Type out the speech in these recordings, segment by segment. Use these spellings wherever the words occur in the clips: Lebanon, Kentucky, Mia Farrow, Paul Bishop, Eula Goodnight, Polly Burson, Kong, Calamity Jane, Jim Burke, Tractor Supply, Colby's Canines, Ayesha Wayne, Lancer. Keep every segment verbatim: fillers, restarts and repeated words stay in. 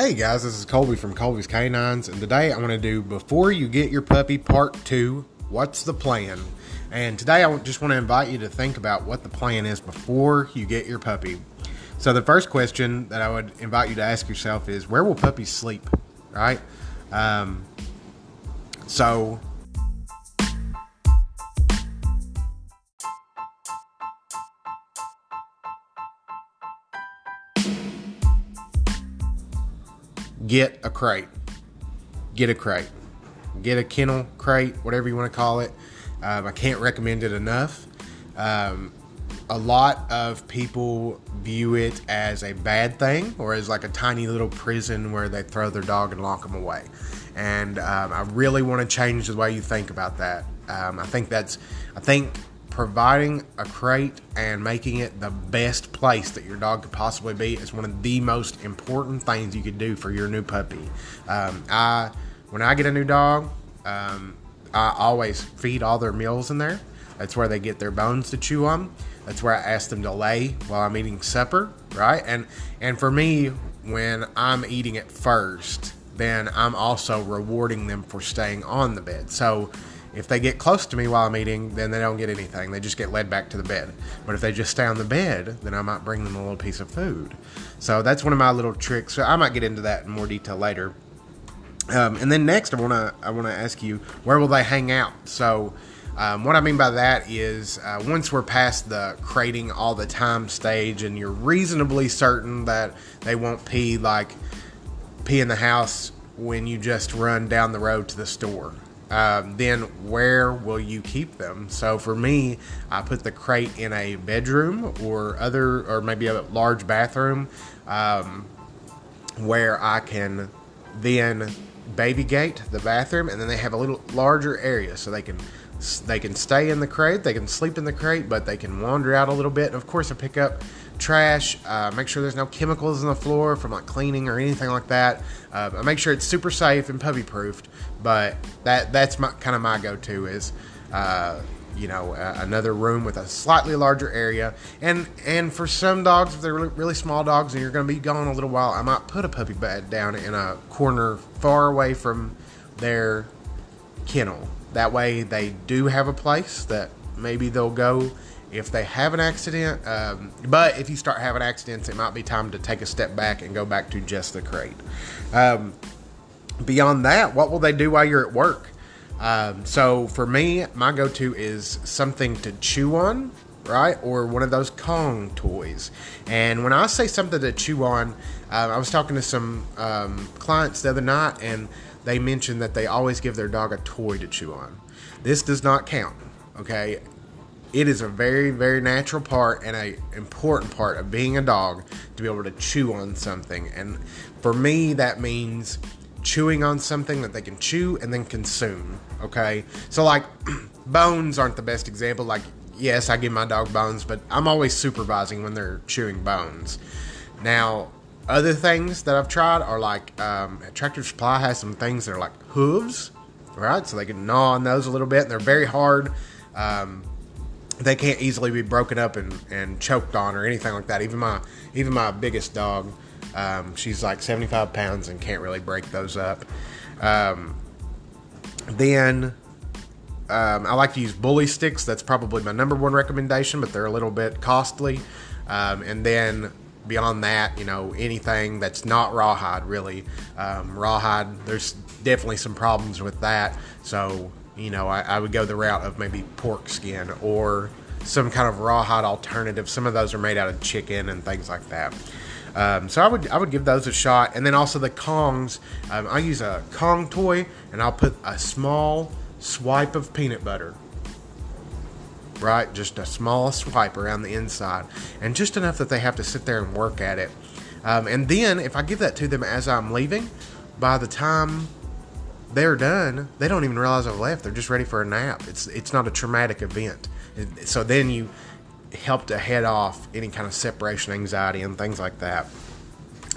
Hey guys, this is Colby from Colby's Canines, and today I want to do Before You Get Your Puppy Part two, What's the Plan? And today I just want to invite you to think about what the plan is before you get your puppy. So the first question that I would invite you to ask yourself is, where will puppies sleep, right? Um, so... Get a crate, get a crate, get a kennel crate, whatever you want to call it. Um, I can't recommend it enough. Um, a lot of people view it as a bad thing or as like a tiny little prison where they throw their dog and lock them away. And um, I really want to change the way you think about that. Um, I think that's, I think providing a crate and making it the best place that your dog could possibly be is one of the most important things you could do for your new puppy. Um, I, when I get a new dog, um, I always feed all their meals in there. That's where they get their bones to chew on. That's where I ask them to lay while I'm eating supper, right? And, and for me, when I'm eating it first, then I'm also rewarding them for staying on the bed. So if they get close to me while I'm eating, then they don't get anything. They just get led back to the bed. But if they just stay on the bed, then I might bring them a little piece of food. So that's one of my little tricks. So I might get into that in more detail later. Um, and then next, I want to I want to ask you, where will they hang out? So um, what I mean by that is uh, once we're past the crating all the time stage and you're reasonably certain that they won't pee, like pee in the house when you just run down the road to the store. Um, then where will you keep them? So for me, I put the crate in a bedroom or other, or maybe a large bathroom, um, where I can then baby gate the bathroom, and then they have a little larger area so they can they can stay in the crate, they can sleep in the crate, but they can wander out a little bit. And of course, I pick up trash, uh, make sure there's no chemicals on the floor from like cleaning or anything like that. Uh, I make sure it's super safe and puppy proofed, but that that's my kind of my go-to is, uh, you know, uh, another room with a slightly larger area. And, and for some dogs, if they're really, really small dogs and you're going to be gone a little while, I might put a puppy bed down in a corner far away from their kennel. That way they do have a place that maybe they'll go if they have an accident. Um, but if you start having accidents, it might be time to take a step back and go back to just the crate. Um, beyond that, what will they do while you're at work? Um, so for me, my go-to is something to chew on, right? Or one of those Kong toys. And when I say something to chew on, uh, I was talking to some um, clients the other night, and they mentioned that they always give their dog a toy to chew on. This does not count, okay? It is a very, very natural part and an important part of being a dog to be able to chew on something. And for me, that means chewing on something that they can chew and then consume, okay? So, like, bones aren't the best example. Like, yes, I give my dog bones, but I'm always supervising when they're chewing bones. Now, other things that I've tried are like, um, Tractor Supply has some things that are like hooves, right? So they can gnaw on those a little bit, and they're very hard. Um, they can't easily be broken up and, and choked on or anything like that. Even my, even my biggest dog, um, she's like seventy-five pounds and can't really break those up. Um, then, um, I like to use bully sticks. That's probably my number one recommendation, but they're a little bit costly. Um, and then, beyond that, you know, anything that's not rawhide, really. Um, rawhide, there's definitely some problems with that. So, you know, I, I would go the route of maybe pork skin or some kind of rawhide alternative. Some of those are made out of chicken and things like that. Um, so I would I would give those a shot. And then also the Kongs. Um, I use a Kong toy, and I'll put a small swipe of peanut butter, right? Just a small swipe around the inside, and just enough that they have to sit there and work at it. Um, and then if I give that to them as I'm leaving, by the time they're done, they don't even realize I've left. They're just ready for a nap. It's, it's not a traumatic event. So then you help to head off any kind of separation anxiety and things like that.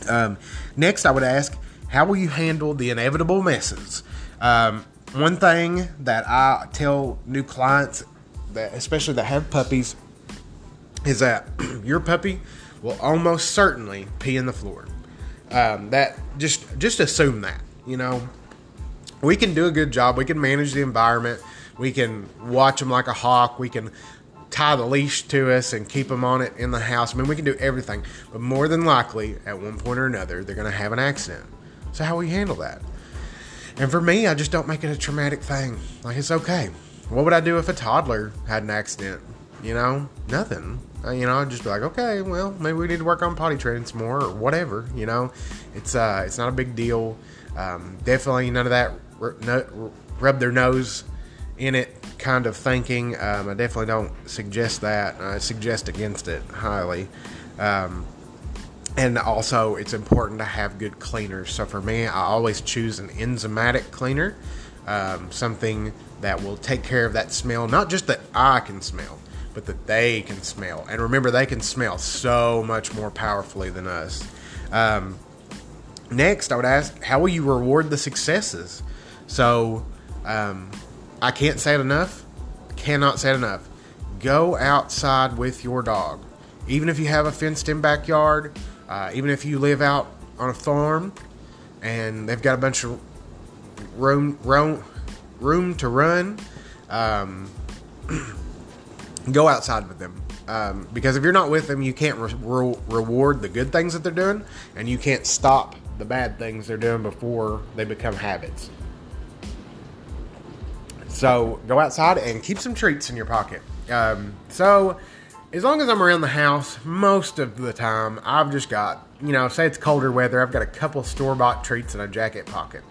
Um, next, I would ask, how will you handle the inevitable messes? Um, one thing that I tell new clients, that especially that have puppies, is that your puppy will almost certainly pee in the floor. Um, that just just assume that, you know, we can do a good job. We can manage the environment. We can watch them like a hawk. We can tie the leash to us and keep them on it in the house. I mean, we can do everything, but more than likely at one point or another, they're going to have an accident. So how we handle that? And for me, I just don't make it a traumatic thing. Like, it's okay. What would I do if a toddler had an accident? You know, nothing. You know, I'd just be like, okay, well, maybe we need to work on potty training some more or whatever. You know, it's uh, it's not a big deal. Um, definitely none of that r- no, rub their nose in it kind of thinking. Um, I definitely don't suggest that. I suggest against it highly. Um, and also, it's important to have good cleaners. So for me, I always choose an enzymatic cleaner, um, something that will take care of that smell, not just that I can smell, but that they can smell. And remember, they can smell so much more powerfully than us. Um, next, I would ask, how will you reward the successes? So, um, I can't say it enough. I cannot say it enough. Go outside with your dog. Even if you have a fenced-in backyard, uh, even if you live out on a farm, and they've got a bunch of room, room, room to run, um, go outside with them, um, because if you're not with them, you can't re- re- reward the good things that they're doing, and you can't stop the bad things they're doing before they become habits. So go outside and keep some treats in your pocket. Um, so as long as I'm around the house, most of the time, I've just got, you know, say it's colder weather, I've got a couple store-bought treats in a jacket pocket.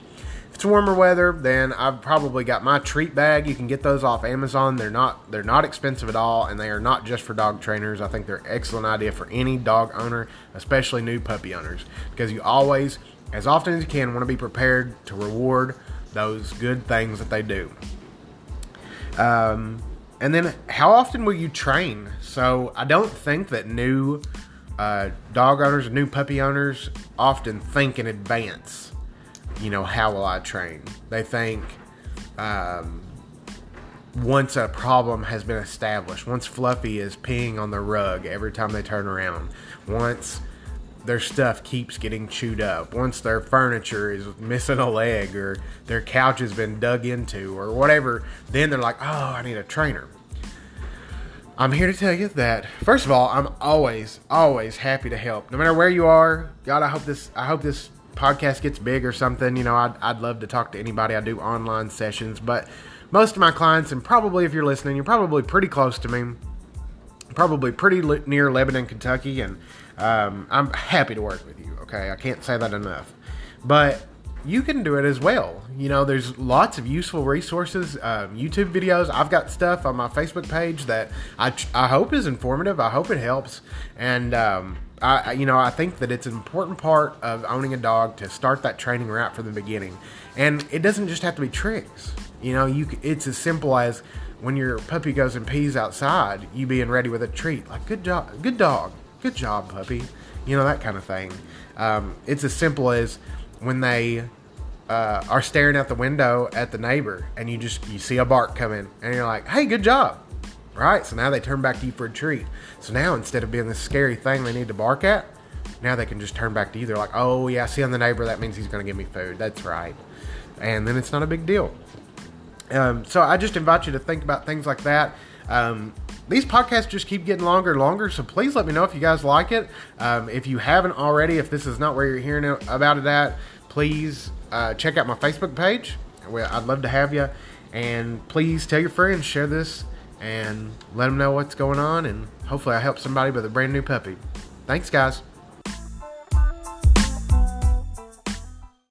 If it's warmer weather, then I've probably got my treat bag. You can get those off Amazon. They're not they're not expensive at all, and they are not just for dog trainers. I think they're an excellent idea for any dog owner, especially new puppy owners, because you always, as often as you can, want to be prepared to reward those good things that they do. Um, and then, how often will you train? So I don't think that new uh, dog owners, new puppy owners, often think in advance. You know, how will I train? They think um, once a problem has been established, once Fluffy is peeing on the rug every time they turn around, once their stuff keeps getting chewed up, once their furniture is missing a leg or their couch has been dug into or whatever, then they're like, oh, I need a trainer. I'm here to tell you that, first of all, I'm always, always happy to help. No matter where you are, God, I hope this, I hope this podcast gets big or something. You know, I'd, I'd love to talk to anybody. I do online sessions, but most of my clients, and probably if you're listening, you're probably pretty close to me, probably pretty li- near Lebanon, Kentucky, and um, I'm happy to work with you, okay? I can't say that enough, but you can do it as well. You know, there's lots of useful resources, um, YouTube videos. I've got stuff on my Facebook page that I, I hope is informative. I hope it helps, and um I, you know, I think that it's an important part of owning a dog to start that training right from the beginning. And it doesn't just have to be tricks. You know, you it's as simple as when your puppy goes and pees outside, you being ready with a treat. Like, good job, good dog, good job, puppy. You know, that kind of thing. Um, it's as simple as when they uh, are staring out the window at the neighbor and you just, you see a bark coming and you're like, hey, good job. Right? So now they turn back to you for a treat. So now instead of being this scary thing they need to bark at, now they can just turn back to you. They're like, oh yeah, I see on the neighbor, that means he's going to give me food. That's right. And then it's not a big deal. Um, so I just invite you to think about things like that. Um, these podcasts just keep getting longer and longer. So please let me know if you guys like it. Um, if you haven't already, if this is not where you're hearing about it at, please uh, check out my Facebook page. I'd love to have you. And please tell your friends, share this, and let them know what's going on, and hopefully I help somebody with a brand new puppy. Thanks, guys.